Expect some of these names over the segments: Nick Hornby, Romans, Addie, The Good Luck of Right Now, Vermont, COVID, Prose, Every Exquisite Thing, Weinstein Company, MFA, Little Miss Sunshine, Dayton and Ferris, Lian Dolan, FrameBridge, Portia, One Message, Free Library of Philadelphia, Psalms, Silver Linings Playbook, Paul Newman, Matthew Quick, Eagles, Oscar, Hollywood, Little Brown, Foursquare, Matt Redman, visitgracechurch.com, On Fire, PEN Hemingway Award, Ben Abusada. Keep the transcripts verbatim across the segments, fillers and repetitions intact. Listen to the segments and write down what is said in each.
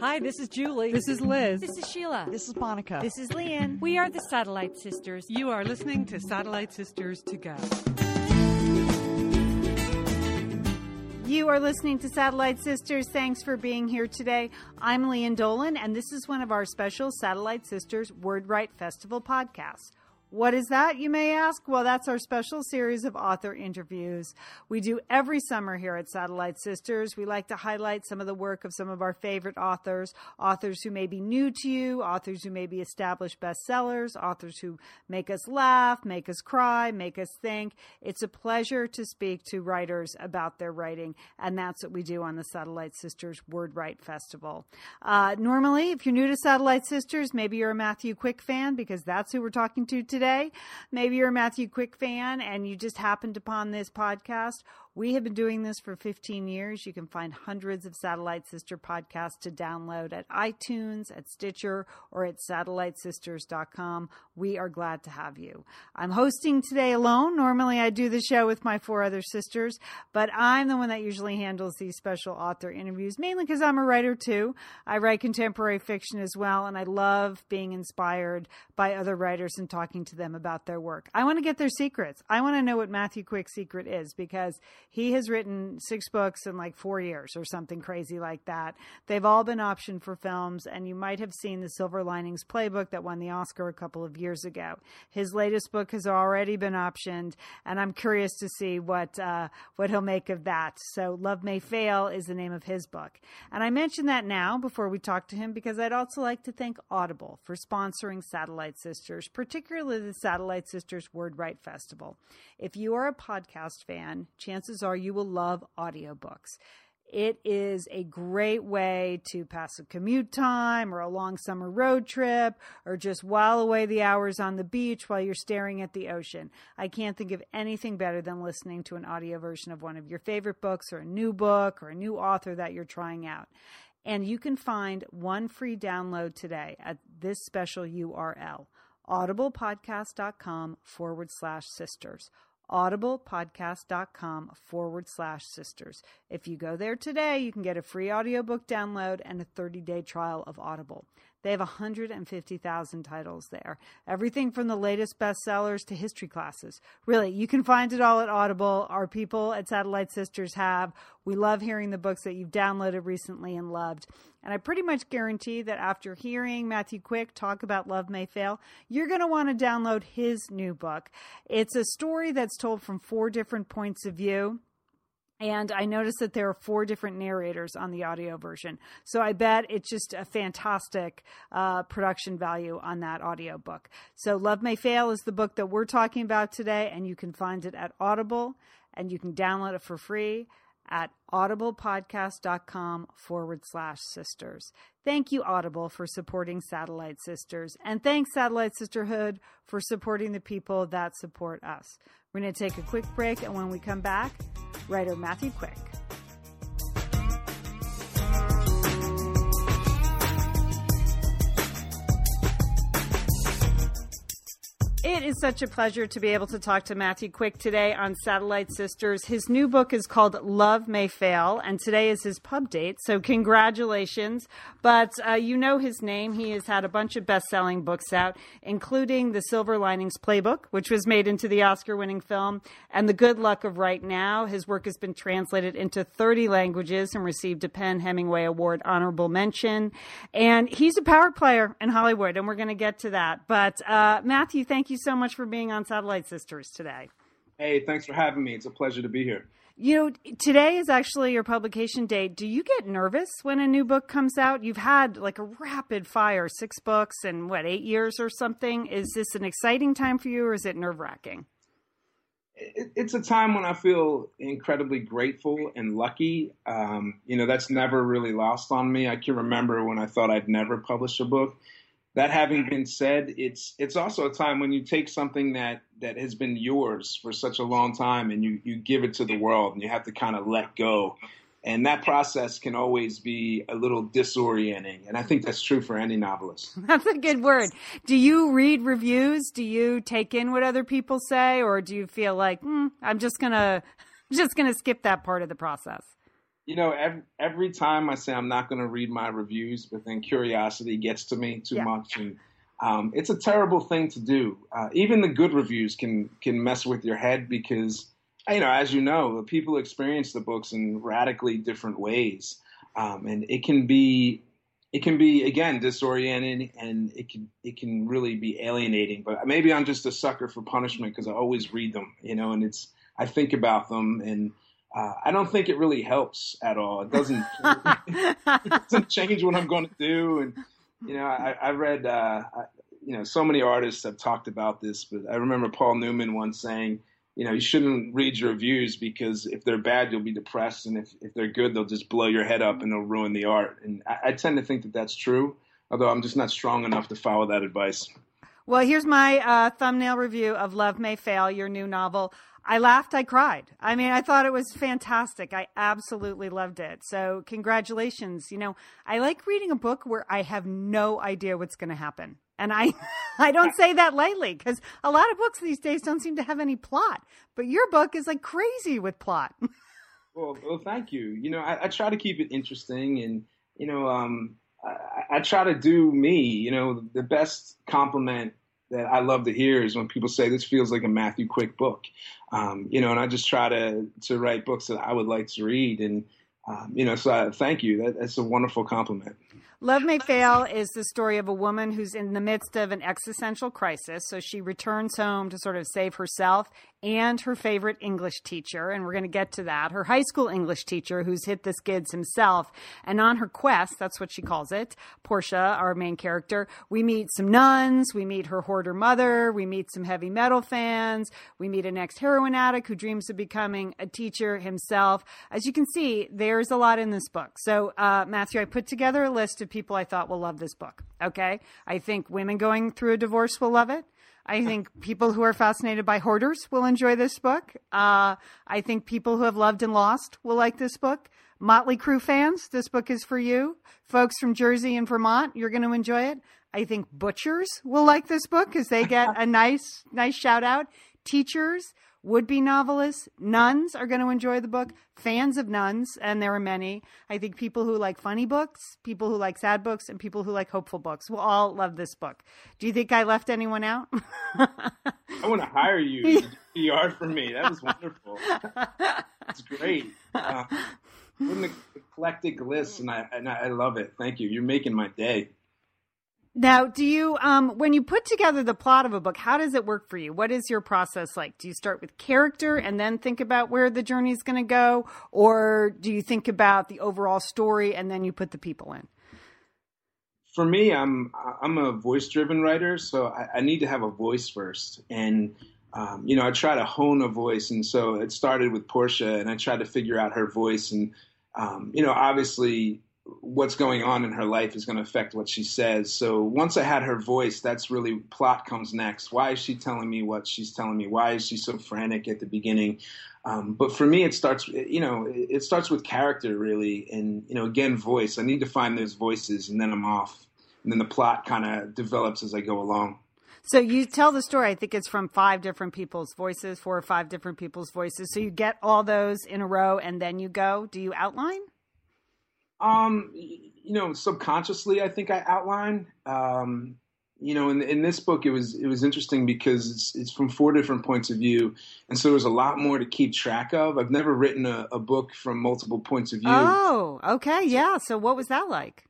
Hi, this is Julie. This is Liz. This is Sheila. This is Monica. This is Lian. We are the Satellite Sisters. You are listening to Satellite Sisters to go. You are listening to Satellite Sisters. Thanks for being here today. I'm Lian Dolan, and this is one of our special Satellite Sisters WordWrite Festival podcasts. What is that, you may ask? Well, that's our special series of author interviews we do every summer here at Satellite Sisters. We like to highlight some of the work of some of our favorite authors, authors who may be new to you, authors who may be established bestsellers, authors who make us laugh, make us cry, make us think. It's a pleasure to speak to writers about their writing, and that's what we do on the Satellite Sisters WordWrite Festival. Uh, normally, if you're new to Satellite Sisters, maybe you're a Matthew Quick fan, because that's who we're talking to today. Today. Maybe you're a Matthew Quick fan and you just happened upon this podcast. We have been doing this for fifteen years. You can find hundreds of Satellite Sister podcasts to download at iTunes, at Stitcher, or at Satellite Sisters dot com. We are glad to have you. I'm hosting today alone. Normally I do the show with my four other sisters, but I'm the one that usually handles these special author interviews, mainly because I'm a writer too. I write contemporary fiction as well, and I love being inspired by other writers and talking to them about their work. I want to get their secrets. I want to know what Matthew Quick's secret is, because he has written six books in like four years or something crazy like that. They've all been optioned for films, and you might have seen the Silver Linings Playbook that won the Oscar a couple of years ago. His latest book has already been optioned, and I'm curious to see what uh, what he'll make of that. So Love May Fail is the name of his book. And I mention that now before we talk to him, because I'd also like to thank Audible for sponsoring Satellite Sisters, particularly the Satellite Sisters WordWrite Festival. If you are a podcast fan, chances are you will love audiobooks. It is a great way to pass a commute time or a long summer road trip, or just while away the hours on the beach while you're staring at the ocean. I can't think of anything better than listening to an audio version of one of your favorite books, or a new book, or a new author that you're trying out. And you can find one free download today at this special U R L. audiblepodcast.com forward slash sisters, audiblepodcast.com forward slash sisters. If you go there today, you can get a free audiobook download and a thirty-day trial of Audible. They have one hundred fifty thousand titles there, everything from the latest bestsellers to history classes. Really, you can find it all at Audible. Our people at Satellite Sisters have. We love hearing the books that you've downloaded recently and loved. And I pretty much guarantee that after hearing Matthew Quick talk about Love May Fail, you're going to want to download his new book. It's a story that's told from four different points of view. And I noticed that there are four different narrators on the audio version. So I bet it's just a fantastic uh, production value on that audio book. So Love May Fail is the book that we're talking about today, and you can find it at Audible, and you can download it for free at audiblepodcast.com forward slash sisters. Thank you, Audible, for supporting Satellite Sisters. And thanks, Satellite Sisterhood, for supporting the people that support us. We're going to take a quick break, and when we come back, writer Matthew Quick. It is such a pleasure to be able to talk to Matthew Quick today on Satellite Sisters. His new book is called Love May Fail, and today is his pub date, so congratulations. But uh, you know his name. He has had a bunch of best-selling books out, including The Silver Linings Playbook, which was made into the Oscar-winning film, and The Good Luck of Right Now. His work has been translated into thirty languages and received a PEN Hemingway Award honorable mention. And he's a power player in Hollywood, and we're going to get to that. But uh, Matthew, thank you Thank you so much for being on Satellite Sisters today. Hey, thanks for having me. It's a pleasure to be here. You know, today is actually your publication date. Do you get nervous when a new book comes out? You've had like a rapid fire, six books in what, eight years or something. Is this an exciting time for you, or is it nerve-wracking? It's a time when I feel incredibly grateful and lucky. Um, you know, that's never really lost on me. I can remember when I thought I'd never publish a book. That having been said, it's it's also a time when you take something that, that has been yours for such a long time, and you, you give it to the world, and you have to kind of let go. And that process can always be a little disorienting, and I think that's true for any novelist. That's a good word. Do you read reviews? Do you take in what other people say, or do you feel like, mm, I'm just going to I'm just going to skip that part of the process. You know, every, every time I say I'm not going to read my reviews, but then curiosity gets to me too yeah. much. And um, it's a terrible thing to do. Uh, even the good reviews can can mess with your head because, you know, as you know, people experience the books in radically different ways. Um, and it can be, it can be again, disorienting, and it can it can really be alienating. But maybe I'm just a sucker for punishment because I always read them, you know, and it's I think about them and. Uh, I don't think it really helps at all. It doesn't, it doesn't change what I'm going to do. And, you know, I, I read, uh, I, you know, so many artists have talked about this, but I remember Paul Newman once saying, you know, you shouldn't read your reviews because if they're bad, you'll be depressed. And if, if they're good, they'll just blow your head up and they'll ruin the art. And I, I tend to think that that's true, although I'm just not strong enough to follow that advice. Well, here's my uh, thumbnail review of Love May Fail, your new novel. I laughed, I cried. I mean, I thought it was fantastic. I absolutely loved it. So congratulations. You know, I like reading a book where I have no idea what's going to happen. And I, I don't say that lightly because a lot of books these days don't seem to have any plot, but your book is like crazy with plot. Well, well, thank you. You know, I, I try to keep it interesting and, you know, um, I, I try to do me, you know, the best compliment that I love to hear is when people say, this feels like a Matthew Quick book. Um, you know, and I just try to, to write books that I would like to read. And, um, you know, so I, thank you. That, that's a wonderful compliment. Love May Fail is the story of a woman who's in the midst of an existential crisis. So she returns home to sort of save herself and her favorite English teacher. And we're going to get to that. Her high school English teacher who's hit the skids himself. And on her quest, that's what she calls it, Portia, our main character, we meet some nuns, we meet her hoarder mother, we meet some heavy metal fans, we meet an ex-heroin addict who dreams of becoming a teacher himself. As you can see, there's a lot in this book. So, uh, Matthew, I put together a list of people I thought will love this book. Okay. I think women going through a divorce will love it. I think people who are fascinated by hoarders will enjoy this book. Uh, I think people who have loved and lost will like this book. Motley Crue fans, this book is for you. Folks from Jersey and Vermont, you're going to enjoy it. I think butchers will like this book because they get a nice, nice shout out. Teachers, would-be novelists, nuns are going to enjoy the book, fans of nuns, and there are many. I think people who like funny books, people who like sad books, and people who like hopeful books will all love this book. Do you think I left anyone out? I want to hire you to do P R for me. That was wonderful. That's great. Uh, what an eclectic list, and I, and I love it. Thank you. You're making my day. Now, do you, um, when you put together the plot of a book, how does it work for you? What is your process like? Do you start with character and then think about where the journey is going to go? Or do you think about the overall story and then you put the people in? For me, I'm, I'm a voice driven writer, so I, I need to have a voice first. And, um, you know, I try to hone a voice. And so it started with Portia and I tried to figure out her voice. And, um, you know, obviously, what's going on in her life is going to affect what she says. So once I had her voice, that's really plot comes next. Why is she telling me what she's telling me? Why is she so frantic at the beginning? Um, but for me, it starts, you know, it starts with character really. And, you know, again, voice, I need to find those voices and then I'm off. And then the plot kind of develops as I go along. So you tell the story, I think it's from five different people's voices, four or five different people's voices. So you get all those in a row and then you go, do you outline? Um, you know, subconsciously, I think I outline, um, you know, in, in this book, it was, it was interesting because it's, it's from four different points of view. And so there was a lot more to keep track of. I've never written a, a book from multiple points of view. Oh, okay. Yeah. So what was that like?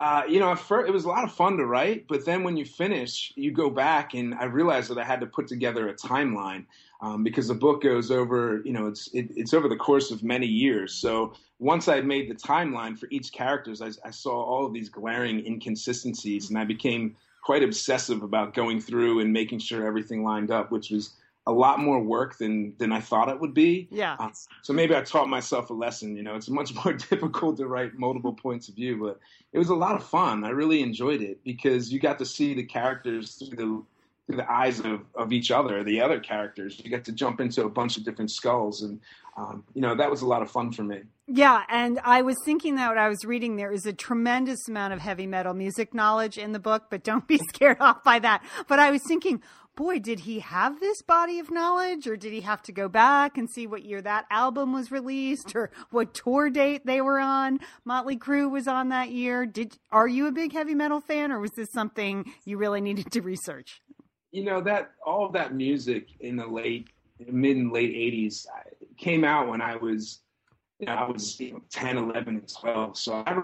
Uh, you know, at first, it was a lot of fun to write, but then when you finish, you go back and I realized that I had to put together a timeline. Um, because the book goes over, you know, it's it, it's over the course of many years. So once I made the timeline for each characters, I, I saw all of these glaring inconsistencies, and I became quite obsessive about going through and making sure everything lined up, which was a lot more work than than I thought it would be. Yeah. Uh, so maybe I taught myself a lesson. You know, it's much more difficult to write multiple points of view, but it was a lot of fun. I really enjoyed it because you got to see the characters through the through the eyes of, of each other, the other characters. You get to jump into a bunch of different skulls. And, um, you know, that was a lot of fun for me. Yeah. And I was thinking that when I was reading, there is a tremendous amount of heavy metal music knowledge in the book, but don't be scared off by that. But I was thinking, boy, did he have this body of knowledge, or did he have to go back and see what year that album was released or what tour date they were on? Motley Crue was on that year. Did, are you a big heavy metal fan, or was this something you really needed to research? You know, that all of that music in the late, mid and late eighties came out when I was, you know, I was you know, ten, eleven, and twelve. So I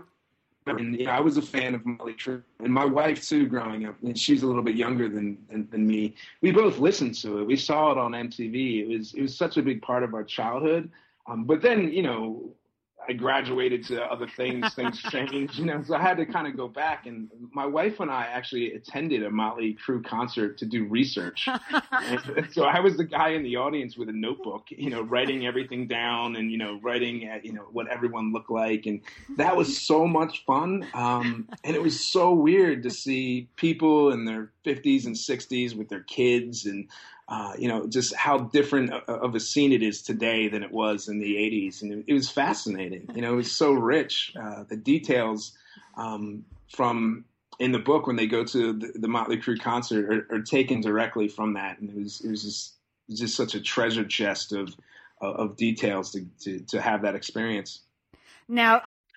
And, you know, I was a fan of Motley Crue, and my wife too, growing up, and she's a little bit younger than, than than me. We both listened to it. We saw it on M T V. It was it was such a big part of our childhood. Um, but then, you know, I graduated to other things. Things changed, you know. So I had to kind of go back. And my wife and I actually attended a Motley Crue concert to do research. So I was the guy in the audience with a notebook, you know, writing everything down, and you know, writing at, you know, what everyone looked like. And that was so much fun. Um, and it was so weird to see people in their fifties and sixties with their kids, and Uh, you know, just how different of a scene it is today than it was in the eighties. And it was fascinating. You know, it was so rich. Uh, the details um, from in the book when they go to the, the Motley Crue concert are, are taken directly from that. And it was it was just, it was just such a treasure chest of of details to, to, to have that experience. Now,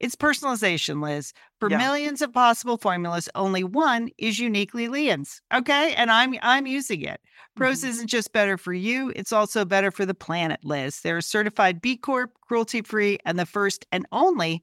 It's personalization, Liz. For yeah. millions of possible formulas, only one is uniquely Lian's. Okay? And I'm I'm using it. Prose mm-hmm. isn't just better for you, it's also better for the planet, Liz. They're certified B Corp, cruelty-free, and the first and only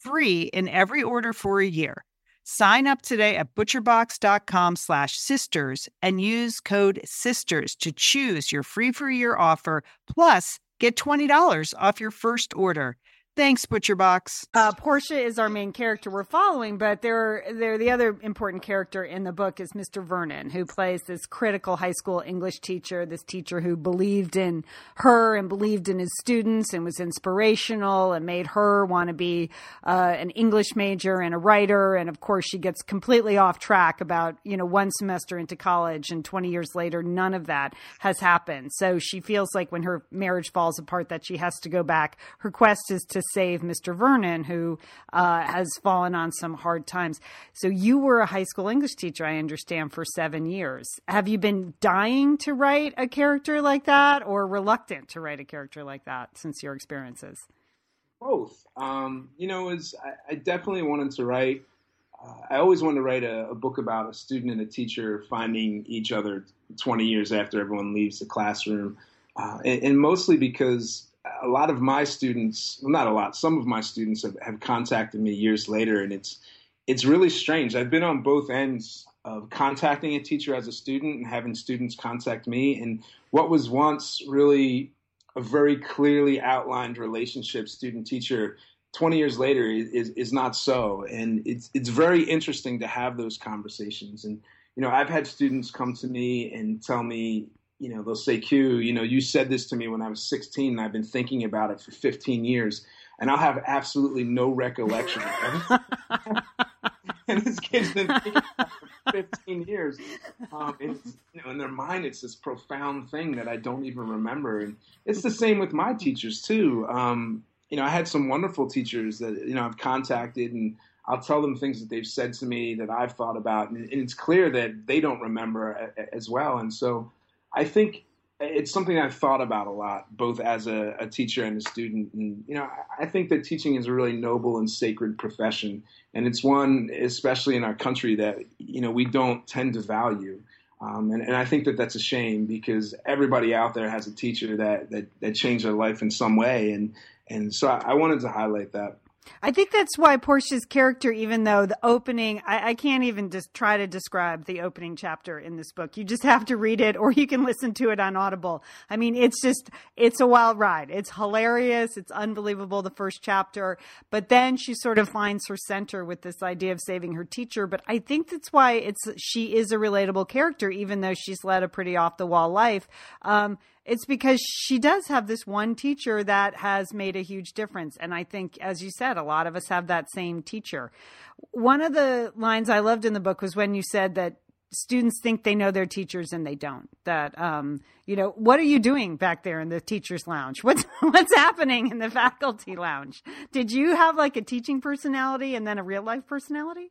free in every order for a year. Sign up today at ButcherBox.com slash sisters and use code SISTERS to choose your free for a year offer, plus get twenty dollars off your first order. Thanks, ButcherBox. Uh, Portia is our main character we're following, but there, there, the other important character in the book is Mister Vernon, who plays this critical high school English teacher, this teacher who believed in her and believed in his students and was inspirational and made her want to be uh, an English major and a writer. And, of course, she gets completely off track about, you know, one semester into college, and twenty years later, none of that has happened. So she feels like when her marriage falls apart that she has to go back. Her quest is to save Mister Vernon, who uh, has fallen on some hard times. So you were a high school English teacher, I understand, for seven years. Have you been dying to write a character like that, or reluctant to write a character like that since your experiences? Both. Um, you know, as I, I definitely wanted to write, uh, I always wanted to write a, a book about a student and a teacher finding each other twenty years after everyone leaves the classroom. Uh, and, and mostly because a lot of my students, well, not a lot, some of my students have, have contacted me years later, and it's it's really strange. I've been on both ends of contacting a teacher as a student and having students contact me. And what was once really a very clearly outlined relationship, student-teacher, twenty years later is is not so. And it's it's very interesting to have those conversations. And, you know, I've had students come to me and tell me, you know, they'll say, Q, you know, you said this to me when I was sixteen, and I've been thinking about it for fifteen years, and I'll have absolutely no recollection of it. And this kid's been thinking about it for fifteen years. Um, and, you know, in their mind, it's this profound thing that I don't even remember. And it's the same with my teachers, too. Um, you know, I had some wonderful teachers that, you know, I've contacted, and I'll tell them things that they've said to me that I've thought about. And, and it's clear that they don't remember a, a, as well. And so I think it's something I've thought about a lot, both as a, a teacher and a student. And, you know, I think that teaching is a really noble and sacred profession. And it's one, especially in our country, that, you know, we don't tend to value. Um, and, and I think that that's a shame, because everybody out there has a teacher that, that, that changed their life in some way. And, and so I, I wanted to highlight that. I think that's why Portia's character, even though the opening, I, I can't even just try to describe the opening chapter in this book. You just have to read it, or you can listen to it on Audible. I mean, it's just, it's a wild ride. It's hilarious. It's unbelievable, the first chapter. But then she sort of finds her center with this idea of saving her teacher. But I think that's why it's she is a relatable character, even though she's led a pretty off-the-wall life. Um It's because she does have this one teacher that has made a huge difference. And I think, as you said, a lot of us have that same teacher. One of the lines I loved in the book was when you said that students think they know their teachers and they don't. That, um, you know, what are you doing back there in the teacher's lounge? What's, what's happening in the faculty lounge? Did you have like a teaching personality and then a real life personality?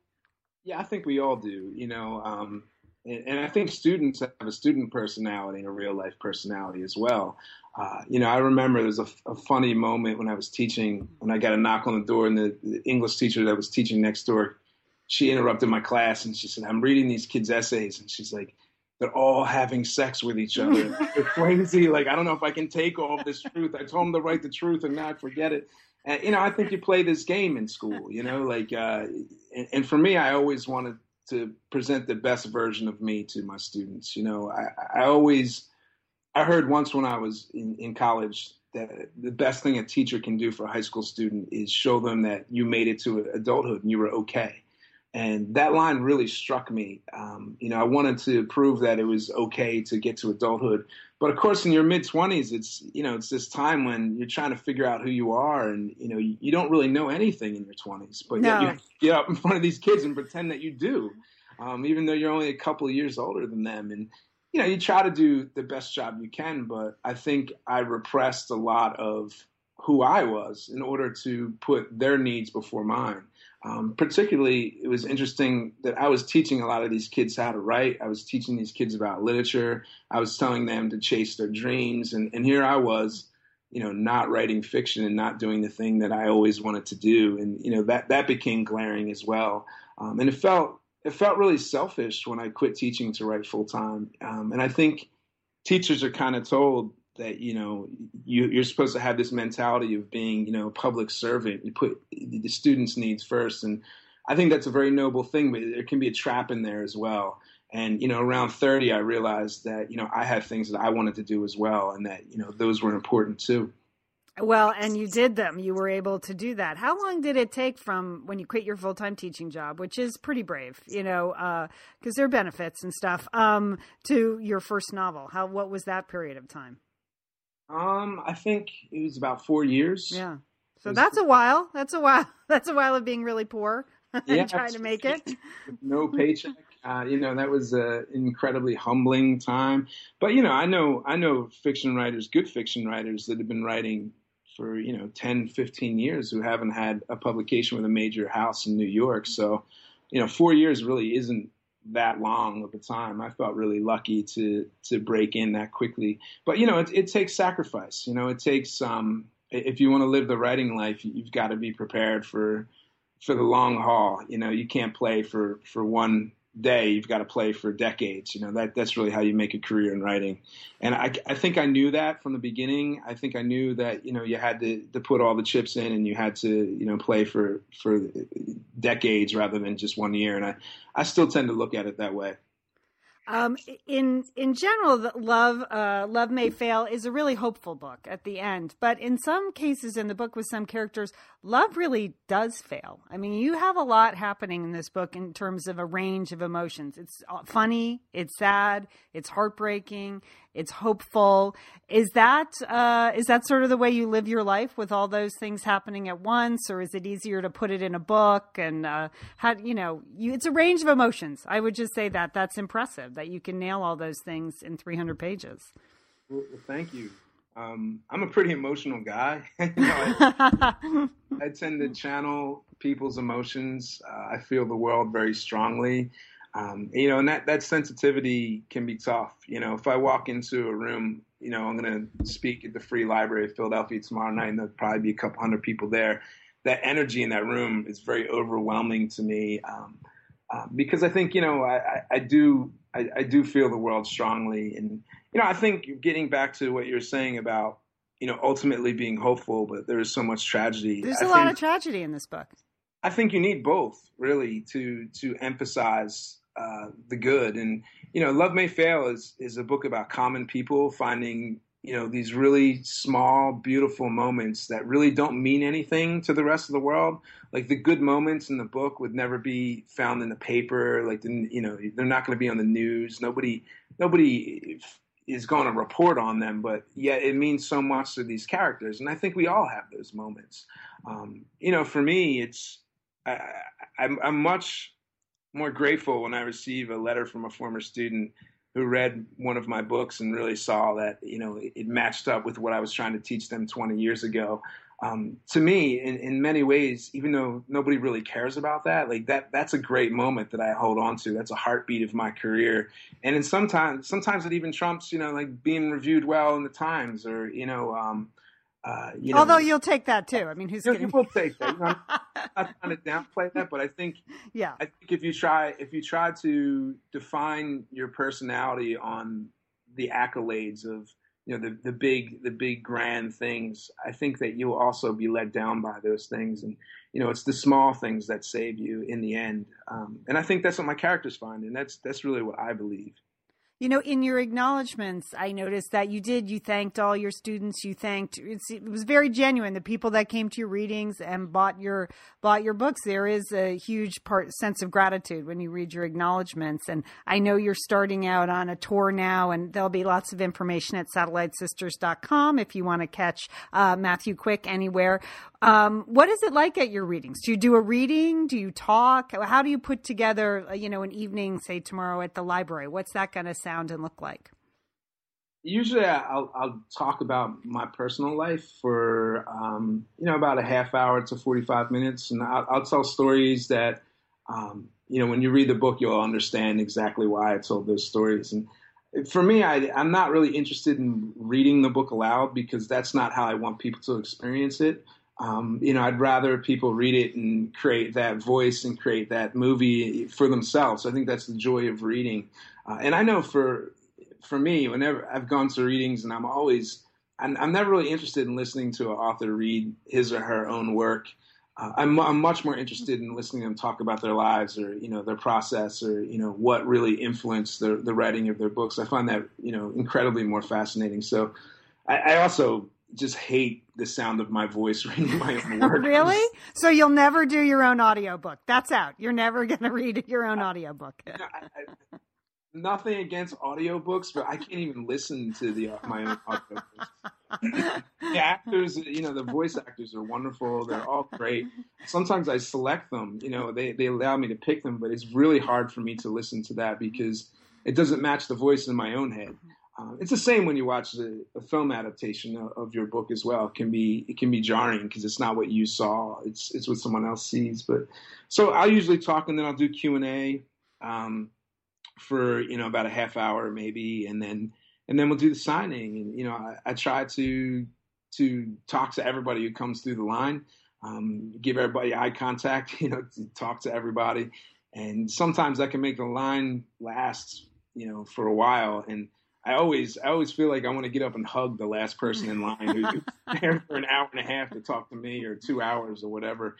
Yeah, I think we all do, you know, um, and I think students have a student personality and a real-life personality as well. Uh, you know, I remember there was a, a funny moment when I was teaching, when I got a knock on the door, and the, the English teacher that was teaching next door, she interrupted my class, and she said, I'm reading these kids' essays. And she's like, they're all having sex with each other. They're crazy. Like, I don't know if I can take all this truth. I told them to write the truth, and now I forget it. And, you know, I think you play this game in school, you know, like, uh, and, and for me, I always wanted to present the best version of me to my students. You know, I, I always, I heard once when I was in, in college that the best thing a teacher can do for a high school student is show them that you made it to adulthood and you were okay. And that line really struck me. Um, you know, I wanted to prove that it was okay to get to adulthood. But of course, in your mid-twenties, it's, you know, it's this time when you're trying to figure out who you are, and, you know, you, you don't really know anything in your twenties. But no. Yet you have to get up in front of these kids and pretend that you do, um, even though you're only a couple of years older than them. And, you know, you try to do the best job you can, but I think I repressed a lot of who I was in order to put their needs before mine. Um, particularly, it was interesting that I was teaching a lot of these kids how to write. I was teaching these kids about literature. I was telling them to chase their dreams. And, and here I was, you know, not writing fiction and not doing the thing that I always wanted to do. And, you know, that, that became glaring as well. Um, and it felt, it felt really selfish when I quit teaching to write full time. Um, and I think teachers are kind of told, that, you know, you, you're supposed to have this mentality of being, you know, public servant. You put the students' needs first. And I think that's a very noble thing, but there can be a trap in there as well. And, you know, around thirty, I realized that, you know, I had things that I wanted to do as well, and that, you know, those were important too. Well, and you did them. You were able to do that. How long did it take from when you quit your full-time teaching job, which is pretty brave, you know, because uh, there are benefits and stuff, um, to your first novel? How, what was that period of time? Um, I think it was about four years. Yeah. So that's a while. That's a while. That's a while of being really poor and yeah, trying to make it. No paycheck. Uh, you know, that was an incredibly humbling time. But, you know, I know I know fiction writers, good fiction writers that have been writing for, you know, ten, fifteen years who haven't had a publication with a major house in New York. So, you know, four years really isn't that long of a time. I felt really lucky to to break in that quickly. But, you know, it, it takes sacrifice. You know, it takes um, if you want to live the writing life, you've got to be prepared for for the long haul. You know, you can't play for, for one day, you've got to play for decades. You know, that that's really how you make a career in writing. And I, I think I knew that from the beginning. I think I knew that, you know, you had to, to put all the chips in, and you had to, you know, play for, for decades rather than just one year. And I, I still tend to look at it that way. Um, in, in general, the Love, uh, Love May Fail is a really hopeful book at the end, but in some cases in the book with some characters, love really does fail. I mean, you have a lot happening in this book in terms of a range of emotions. It's funny, it's sad, it's heartbreaking, it's hopeful. Is that, uh, is that sort of the way you live your life, with all those things happening at once, or is it easier to put it in a book? And, uh, how, you know, you, it's a range of emotions. I would just say that that's impressive, that you can nail all those things in three hundred pages. Well, thank you. Um, I'm a pretty emotional guy. you know, I, I tend to channel people's emotions. Uh, I feel the world very strongly. Um, you know, and that, that sensitivity can be tough. You know, if I walk into a room, you know, I'm going to speak at the Free Library of Philadelphia tomorrow night, and there'll probably be a couple hundred people there. That energy in that room is very overwhelming to me. Um, Uh, because I think, you know, I, I, I do I, I do feel the world strongly. And, you know, I think getting back to what you're saying about, you know, ultimately being hopeful, but there is so much tragedy. There's a lot of tragedy in this book. I think you need both, really, to to emphasize uh, the good. And, you know, Love May Fail is, is a book about common people finding, you know, these really small, beautiful moments that really don't mean anything to the rest of the world. Like, the good moments in the book would never be found in the paper. Like, the, you know, they're not going to be on the news. Nobody, nobody is going to report on them, but yet it means so much to these characters. And I think we all have those moments. Um, you know, for me, it's, I, I'm, I'm much more grateful when I receive a letter from a former student who read one of my books and really saw that, you know, it matched up with what I was trying to teach them twenty years ago. Um, to me, in, in many ways, even though nobody really cares about that, like that, that's a great moment that I hold on to. That's a heartbeat of my career. And then sometimes, sometimes it even trumps, you know, like being reviewed well in the Times, or, you know, um, uh, you know, although you'll take that too. I mean, who's going to, we'll take that. You know, I'm not trying to downplay that, but I think, yeah, I think if you try, if you try to define your personality on the accolades of, you know, the, the big, the big grand things, I think that you'll also be let down by those things. And, you know, it's the small things that save you in the end. Um, and I think that's what my characters find. And that's, that's really what I believe. You know, in your acknowledgments, I noticed that you did, you thanked all your students, you thanked, it's, it was very genuine, the people that came to your readings and bought your, bought your books. There is a huge part, sense of gratitude when you read your acknowledgments. And I know you're starting out on a tour now, and there'll be lots of information at satellite sisters dot com if you want to catch uh, Matthew Quick anywhere. Um, what is it like at your readings? Do you do a reading? Do you talk? How do you put together, you know, an evening, say tomorrow at the library? What's that going to sound and look like? Usually I'll, I'll talk about my personal life for, um, you know, about a half hour to forty-five minutes. And I'll, I'll tell stories that, um, you know, when you read the book, you'll understand exactly why I told those stories. And for me, I, I'm not really interested in reading the book aloud, because that's not how I want people to experience it. Um, you know, I'd rather people read it and create that voice and create that movie for themselves. I think that's the joy of reading. Uh, and I know for for me, whenever I've gone to readings, and I'm always I'm, I'm not really interested in listening to an author read his or her own work. Uh, I'm, I'm much more interested in listening to them talk about their lives, or, you know, their process, or, you know, what really influenced the, the writing of their books. I find that, you know, incredibly more fascinating. So I, I also just hate the sound of my voice reading my own work. Really? So you'll never do your own audiobook. That's out. You're never going to read your own audiobook. I, I, nothing against audiobooks, but I can't even listen to the my own audiobooks. The actors, you know, the voice actors are wonderful. They're all great. Sometimes I select them, you know, they, they allow me to pick them, but it's really hard for me to listen to that because it doesn't match the voice in my own head. Uh, it's the same when you watch the, a film adaptation of, of your book as well. It can be, it can be jarring because it's not what you saw. It's, it's what someone else sees. But so I'll usually talk and then I'll do Q and A, um, for, you know, about a half hour maybe. And then, And then we'll do the signing. And, you know, I, I try to to talk to everybody who comes through the line, um, give everybody eye contact, you know, to talk to everybody. And sometimes I can make the line last, you know, for a while. And I always I always feel like I want to get up and hug the last person in line who's there for an hour and a half to talk to me, or two hours or whatever.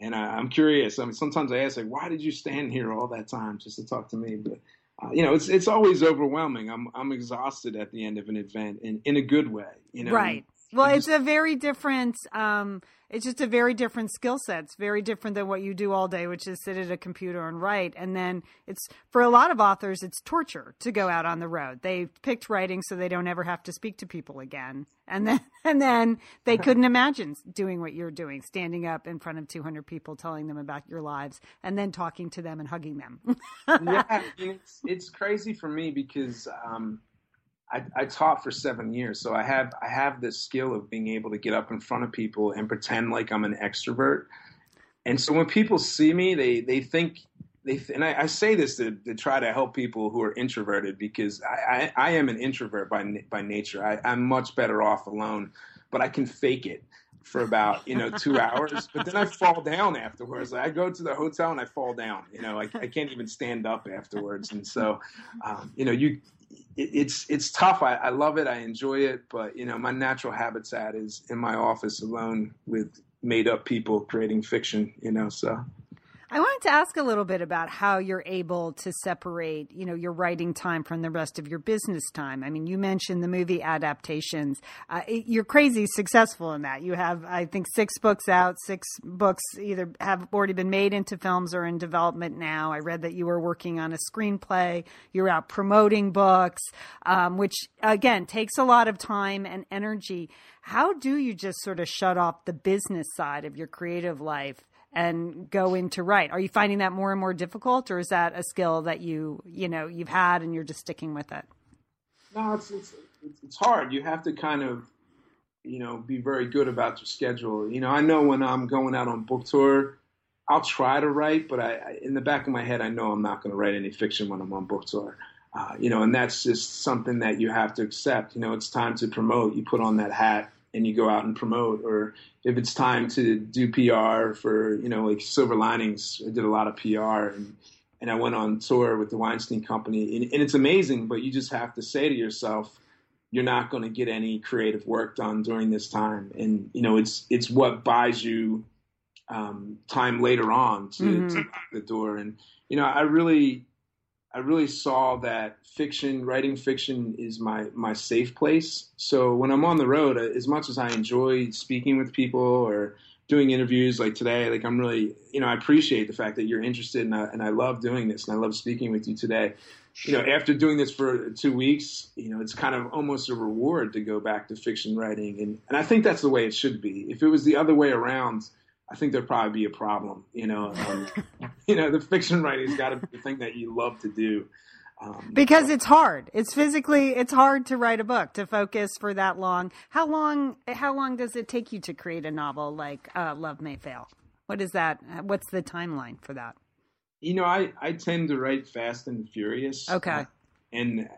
And I, I'm curious. I mean, sometimes I ask, like, why did you stand here all that time just to talk to me? But Uh, you know, it's it's always overwhelming. I'm I'm exhausted at the end of an event, in, in a good way. You know, right. Well, it's a very different. Um, it's just a very different skill set. It's very different than what you do all day, which is sit at a computer and write. And then it's, for a lot of authors, it's torture to go out on the road. They picked writing so they don't ever have to speak to people again. And then and then they couldn't imagine doing what you're doing, standing up in front of two hundred people, telling them about your lives, and then talking to them and hugging them. Yeah, it's it's crazy for me because. Um, I, I taught for seven years, so I have I have this skill of being able to get up in front of people and pretend like I'm an extrovert. And so when people see me, they they think they th- and I, I say this to, to try to help people who are introverted, because I, I, I am an introvert by by nature. I, I'm much better off alone, but I can fake it for about, you know, two hours, but then I fall down afterwards. I go to the hotel and I fall down. You know, I, I can't even stand up afterwards. And so, um, you know, you. It's it's tough. I, I love it. I enjoy it. But, you know, my natural habitat is in my office alone with made up people creating fiction, you know, so. I wanted to ask a little bit about how you're able to separate, you know, your writing time from the rest of your business time. I mean, you mentioned the movie adaptations. Uh, you're crazy successful in that. You have, I think, six books out, six books either have already been made into films or in development now. I read that you were working on a screenplay. You're out promoting books, um, which, again, takes a lot of time and energy. How do you just sort of shut off the business side of your creative life and go into write? Are you finding that more and more difficult, or is that a skill that you, you know, you've had and you're just sticking with it? No, it's, it's, it's hard. You have to kind of, you know, be very good about your schedule. You know, I know when I'm going out on book tour, I'll try to write, but I, I in the back of my head, I know I'm not going to write any fiction when I'm on book tour. Uh, you know, and that's just something that you have to accept. You know, it's time to promote. You put on that hat and you go out and promote, or if it's time to do P R for, you know, like Silver Linings, I did a lot of P R, and, and I went on tour with the Weinstein Company, and, and it's amazing, but you just have to say to yourself, you're not going to get any creative work done during this time. And, you know, it's, it's what buys you um, time later on to, mm-hmm. to lock the door. And, you know, I really, I really saw that fiction, writing fiction is my, my safe place. So when I'm on the road, as much as I enjoy speaking with people or doing interviews like today, like I'm really, you know, I appreciate the fact that you're interested, and I, and I love doing this, and I love speaking with you today. You know, after doing this for two weeks, you know, it's kind of almost a reward to go back to fiction writing. And, and I think that's the way it should be. If it was the other way around, I think there'd probably be a problem, you know. Um, you know, the fiction writing's got to be the thing that you love to do. Um, because it's hard. It's physically, it's hard to write a book, to focus for that long. How long, how long does it take you to create a novel like uh, Love May Fail? What is that? What's the timeline for that? You know, I, I tend to write fast and furious. Okay. Uh, and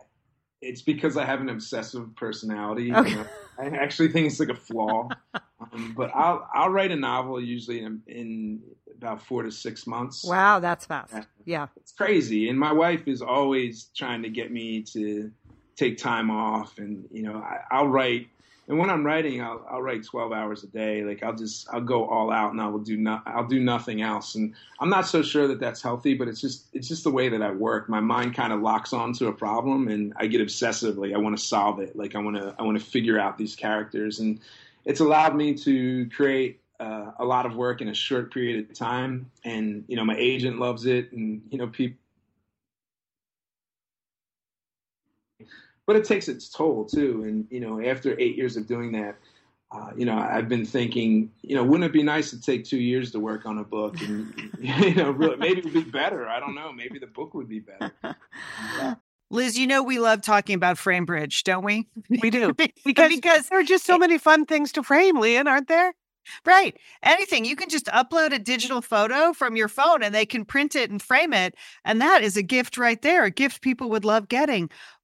it's because I have an obsessive personality. Okay. You know? I actually think it's like a flaw. Um, but I'll I'll write a novel usually in, in about four to six months. Wow, that's fast. Yeah, it's crazy. And my wife is always trying to get me to take time off, and you know I, I'll write And when I'm writing, I'll, I'll write twelve hours a day. Like I'll just, I'll go all out and I will do not, I'll do nothing else. And I'm not so sure that that's healthy, but it's just, it's just the way that I work. My mind kind of locks onto a problem and I get obsessively. I want to solve it. Like I want to, I want to figure out these characters, and it's allowed me to create uh, a lot of work in a short period of time. And, you know, my agent loves it, and, you know, people, but it takes its toll too. And, you know, after eight years of doing that, uh, you know, I've been thinking, you know, wouldn't it be nice to take two years to work on a book? And, you know, really, maybe it would be better. I don't know. Maybe the book would be better. Yeah. Liz, you know, we love talking about FrameBridge, don't we? We do. because, because there are just so many fun things to frame, Lian, aren't there? Right. Anything. You can just upload a digital photo from your phone and they can print it and frame it. And that is a gift right there, a gift people would love getting.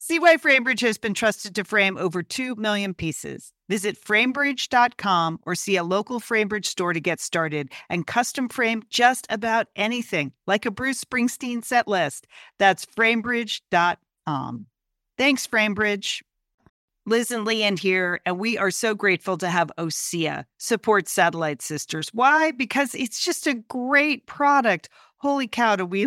See why FrameBridge has been trusted to frame over two million pieces. Visit framebridge dot com or see a local FrameBridge store to get started and custom frame just about anything, like a Bruce Springsteen set list. That's framebridge dot com. Thanks, FrameBridge. Liz and Lian here, and we are so grateful to have Osea support Satellite Sisters. Why? Because it's just a great product. Holy cow, do we...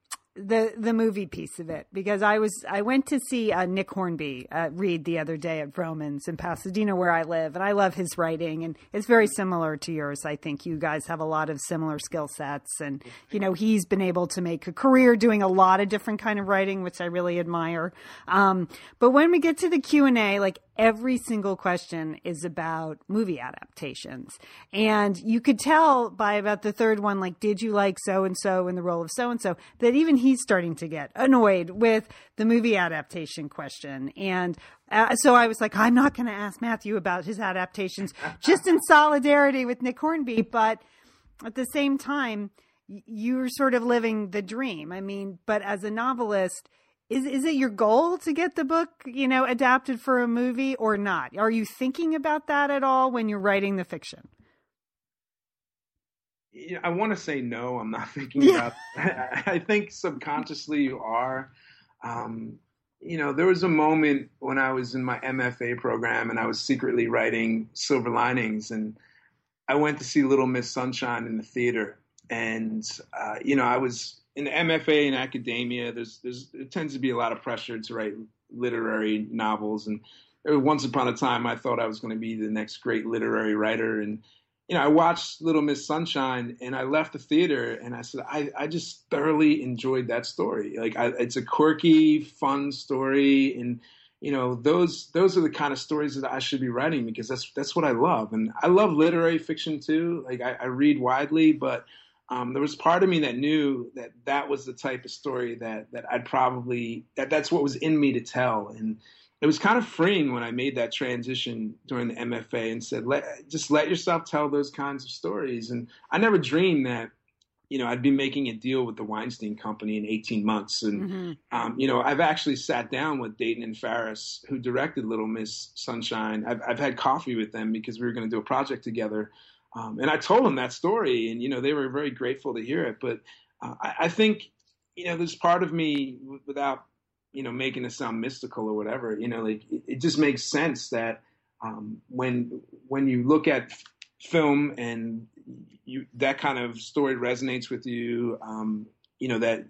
the the movie piece of it, because I was I went to see uh, Nick Hornby uh, read the other day at Romans in Pasadena, where I live, and I love his writing, and it's very similar to yours. I think you guys have a lot of similar skill sets, and you know he's been able to make a career doing a lot of different kind of writing, which I really admire. Um, but when we get to the Q and A, like every single question is about movie adaptations, and you could tell by about the third one, like, did you like so and so in the role of so and so, that even he's starting to get annoyed with the movie adaptation question. And uh, so I was like, I'm not going to ask Matthew about his adaptations, just in solidarity with Nick Hornby. But at the same time, you're sort of living the dream. I mean, but as a novelist, is is it your goal to get the book, you know, adapted for a movie or not? Are you thinking about that at all when you're writing the fiction? Yeah, I want to say no, I'm not thinking yeah. about that. I think subconsciously you are. Um, you know, there was a moment when I was in my M F A program and I was secretly writing Silver Linings, and I went to see Little Miss Sunshine in the theater. And, uh, you know, I was in the M F A in academia. There's, there's, there tends to be a lot of pressure to write literary novels. And once upon a time, I thought I was going to be the next great literary writer. And, you know, I watched Little Miss Sunshine and I left the theater and I said, I, I just thoroughly enjoyed that story. Like, I, it's a quirky, fun story. And, you know, those those are the kind of stories that I should be writing, because that's that's what I love. And I love literary fiction, too. Like, I, I read widely, but um, there was part of me that knew that that was the type of story that that I'd probably that that's what was in me to tell. And it was kind of freeing when I made that transition during the M F A and said, let, just let yourself tell those kinds of stories. And I never dreamed that, you know, I'd be making a deal with the Weinstein Company in eighteen months. And, mm-hmm. um, you know, I've actually sat down with Dayton and Ferris, who directed Little Miss Sunshine. I've, I've had coffee with them because we were going to do a project together. Um, and I told them that story, and, you know, they were very grateful to hear it. But uh, I, I think, you know, there's part of me w- without, you know, making it sound mystical or whatever, you know, like it, it just makes sense that um, when when you look at f- film and you, that kind of story resonates with you, um, you know, that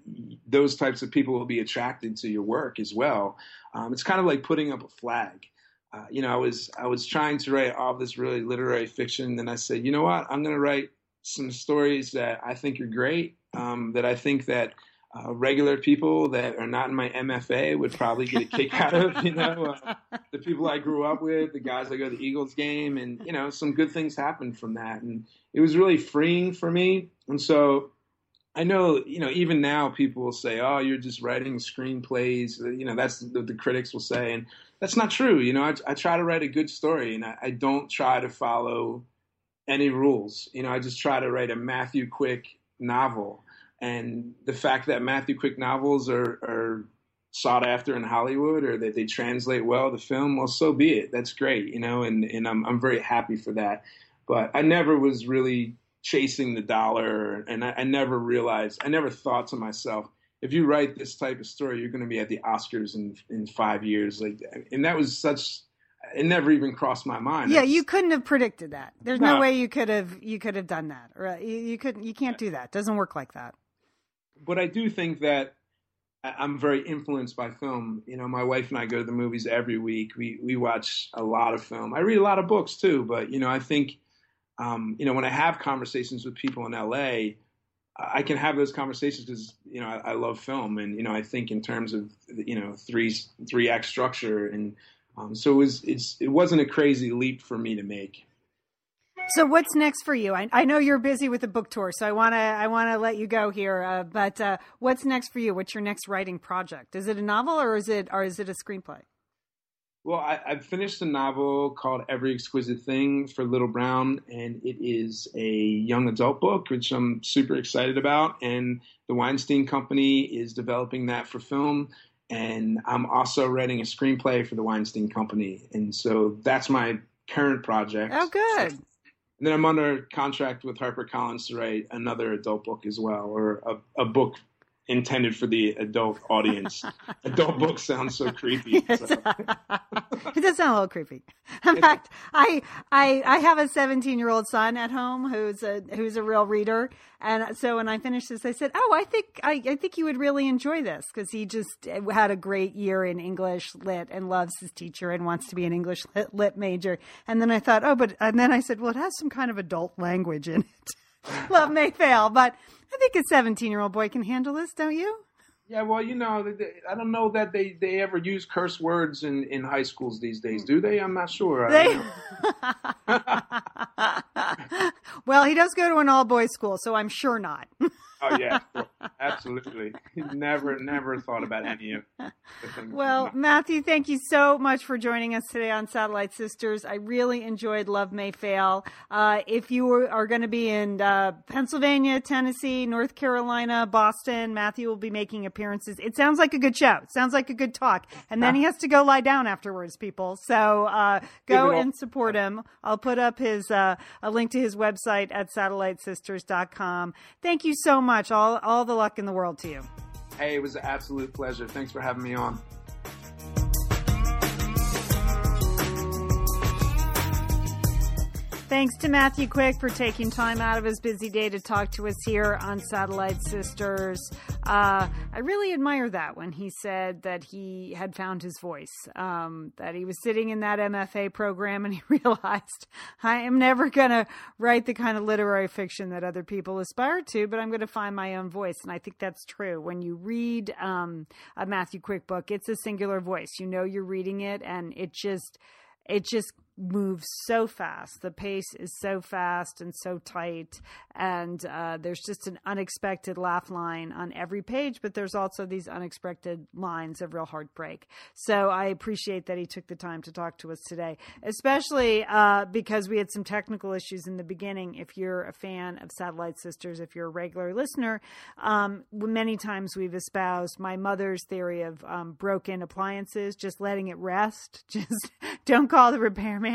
those types of people will be attracted to your work as well. Um, it's kind of like putting up a flag. Uh, you know, I was I was trying to write all this really literary fiction, and I said, you know what, I'm going to write some stories that I think are great, um, that I think that Uh, regular people that are not in my M F A would probably get a kick out of, you know, uh, the people I grew up with, the guys that go to the Eagles game, and, you know, some good things happened from that. And it was really freeing for me. And so I know, you know, even now people will say, oh, you're just writing screenplays. You know, that's what the critics will say. And that's not true. You know, I, I try to write a good story, and I, I don't try to follow any rules. You know, I just try to write a Matthew Quick novel. And the fact that Matthew Quick novels are, are sought after in Hollywood, or that they translate well to film, well, so be it. That's great, you know, and, and I'm I'm very happy for that. But I never was really chasing the dollar, and I, I never realized, I never thought to myself, if you write this type of story, you're going to be at the Oscars in, in five years. Like, and that was such... it never even crossed my mind. Yeah, you couldn't have predicted that. There's no, no way you could have you could have done that. Or you, you couldn't. You can't do that. It doesn't work like that. But I do think that I'm very influenced by film. You know, my wife and I go to the movies every week. We we watch a lot of film. I read a lot of books too. But you know, I think um, you know, when I have conversations with people in L A, I can have those conversations because, you know, I, I love film, and you know, I think in terms of, you know, three three act structure, and um, so it was it's it wasn't a crazy leap for me to make. So what's next for you? I, I know you're busy with the book tour, so I want to I want to let you go here. Uh, but uh, what's next for you? What's your next writing project? Is it a novel, or is it or is it a screenplay? Well, I, I've finished a novel called Every Exquisite Thing for Little Brown, and it is a young adult book, which I'm super excited about. And the Weinstein Company is developing that for film. And I'm also writing a screenplay for the Weinstein Company. And so that's my current project. Oh, good. So, and then I'm under contract with HarperCollins to write another adult book as well, or a, a book intended for the adult audience. Adult books sound so creepy. Yes. So. It does sound a little creepy. In yeah. fact, I, I I have a seventeen-year-old son at home who's a who's a real reader, and so when I finished this, I said, "Oh, I think I, I think you would really enjoy this," because he just had a great year in English lit and loves his teacher and wants to be an English lit, lit major. And then I thought, oh, but and then I said, well, it has some kind of adult language in it. Love May Fail, but I think a seventeen-year-old boy can handle this, don't you? Yeah, well, you know, they, they, I don't know that they, they ever use curse words in, in high schools these days, do they? I'm not sure. They... Well, he does go to an all-boys school, so I'm sure not. Oh, yeah, sure. Absolutely. Never, never thought about any of the things. Well, Matthew, thank you so much for joining us today on Satellite Sisters. I really enjoyed Love May Fail. Uh, if you are, are going to be in uh, Pennsylvania, Tennessee, North Carolina, Boston, Matthew will be making appearances. It sounds like a good show. It sounds like a good talk. And then he has to go lie down afterwards, people. So uh, go and support him. I'll put up his uh, a link to his website at satellite sisters dot com. Thank you so much. Much. All, all the luck in the world to you. Hey, it was an absolute pleasure. Thanks for having me on. Thanks to Matthew Quick for taking time out of his busy day to talk to us here on Satellite Sisters. Uh, I really admire that when he said that he had found his voice, um, that he was sitting in that M F A program and he realized, I am never going to write the kind of literary fiction that other people aspire to, but I'm going to find my own voice. And I think that's true. When you read um, a Matthew Quick book, it's a singular voice. You know you're reading it, and it just it just moves so fast. The pace is so fast and so tight. And uh, there's just an unexpected laugh line on every page, but there's also these unexpected lines of real heartbreak. So I appreciate that he took the time to talk to us today, especially uh, because we had some technical issues in the beginning. If you're a fan of Satellite Sisters, if you're a regular listener, um, many times we've espoused my mother's theory of um, broken appliances, just letting it rest. Just don't call the repairman.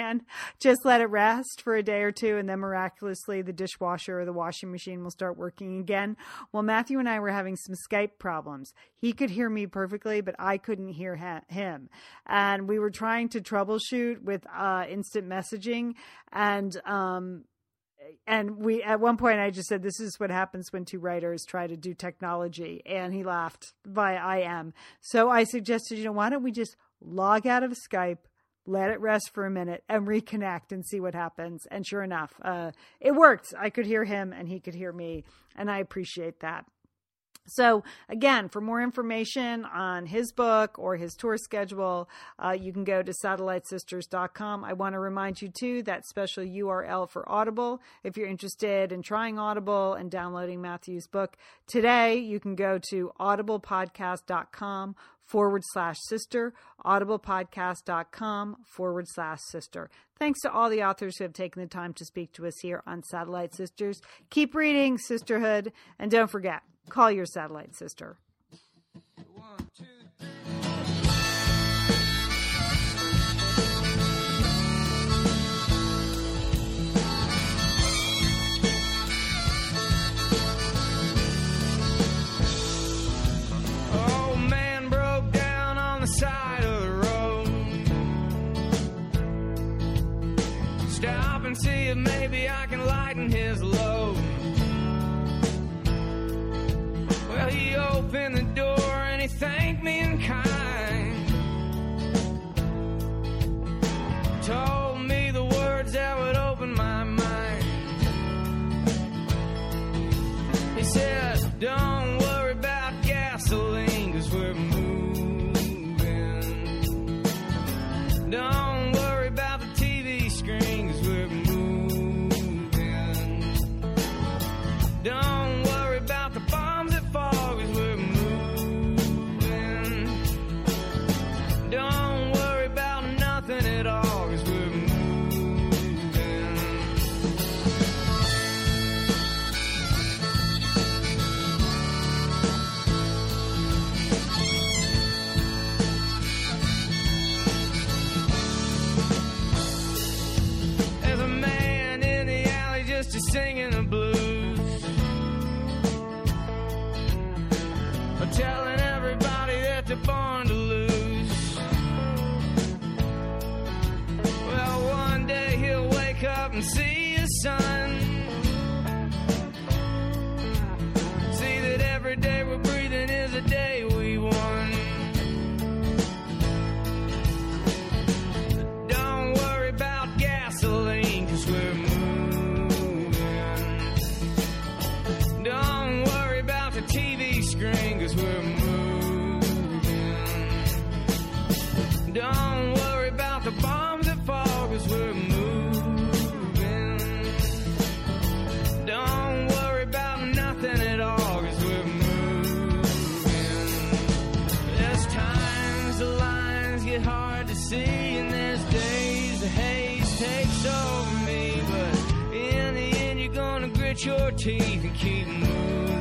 Just let it rest for a day or two, and then miraculously the dishwasher or the washing machine will start working again. Well, Matthew and I were having some Skype problems. He could hear me perfectly, but I couldn't hear ha- him. And we were trying to troubleshoot with uh, instant messaging, and um, and we at one point I just said, "This is what happens when two writers try to do technology," and he laughed by I M. So I suggested, you know, why don't we just log out of Skype, let it rest for a minute, and reconnect and see what happens. And sure enough, uh, it worked. I could hear him and he could hear me. And I appreciate that. So again, for more information on his book or his tour schedule, uh, you can go to satellite sisters dot com. I want to remind you too, that special U R L for Audible. If you're interested in trying Audible and downloading Matthew's book today, you can go to audible podcast dot com forward slash sister, audible podcast dot com forward slash sister. Thanks to all the authors who have taken the time to speak to us here on Satellite Sisters. Keep reading, sisterhood, and don't forget, call your satellite sister. One, two, three. Old man broke down on the side of the road. Stop and see if maybe I can lighten his load. Well, he opened the door and he thanked me in kind. Told me the words that would open my mind. He said, "Don't worry about gasoline, 'cause we're moving. Don't worry about the T V screen, 'cause we're moving. Don't worry about the bombs that fall, 'cause we're moving. Don't worry about nothing at all, 'cause we're moving." There's a man in the alley just a singing the blues. and see a sun. See that every day we're breathing is a day we won. But don't worry about gasoline, 'cause we're moving. Don't worry about the T V screen, 'cause we're moving. Don't worry about the bombs that fall, 'cause we're moving. And there's days the haze takes over me, but in the end you're gonna grit your teeth and keep moving.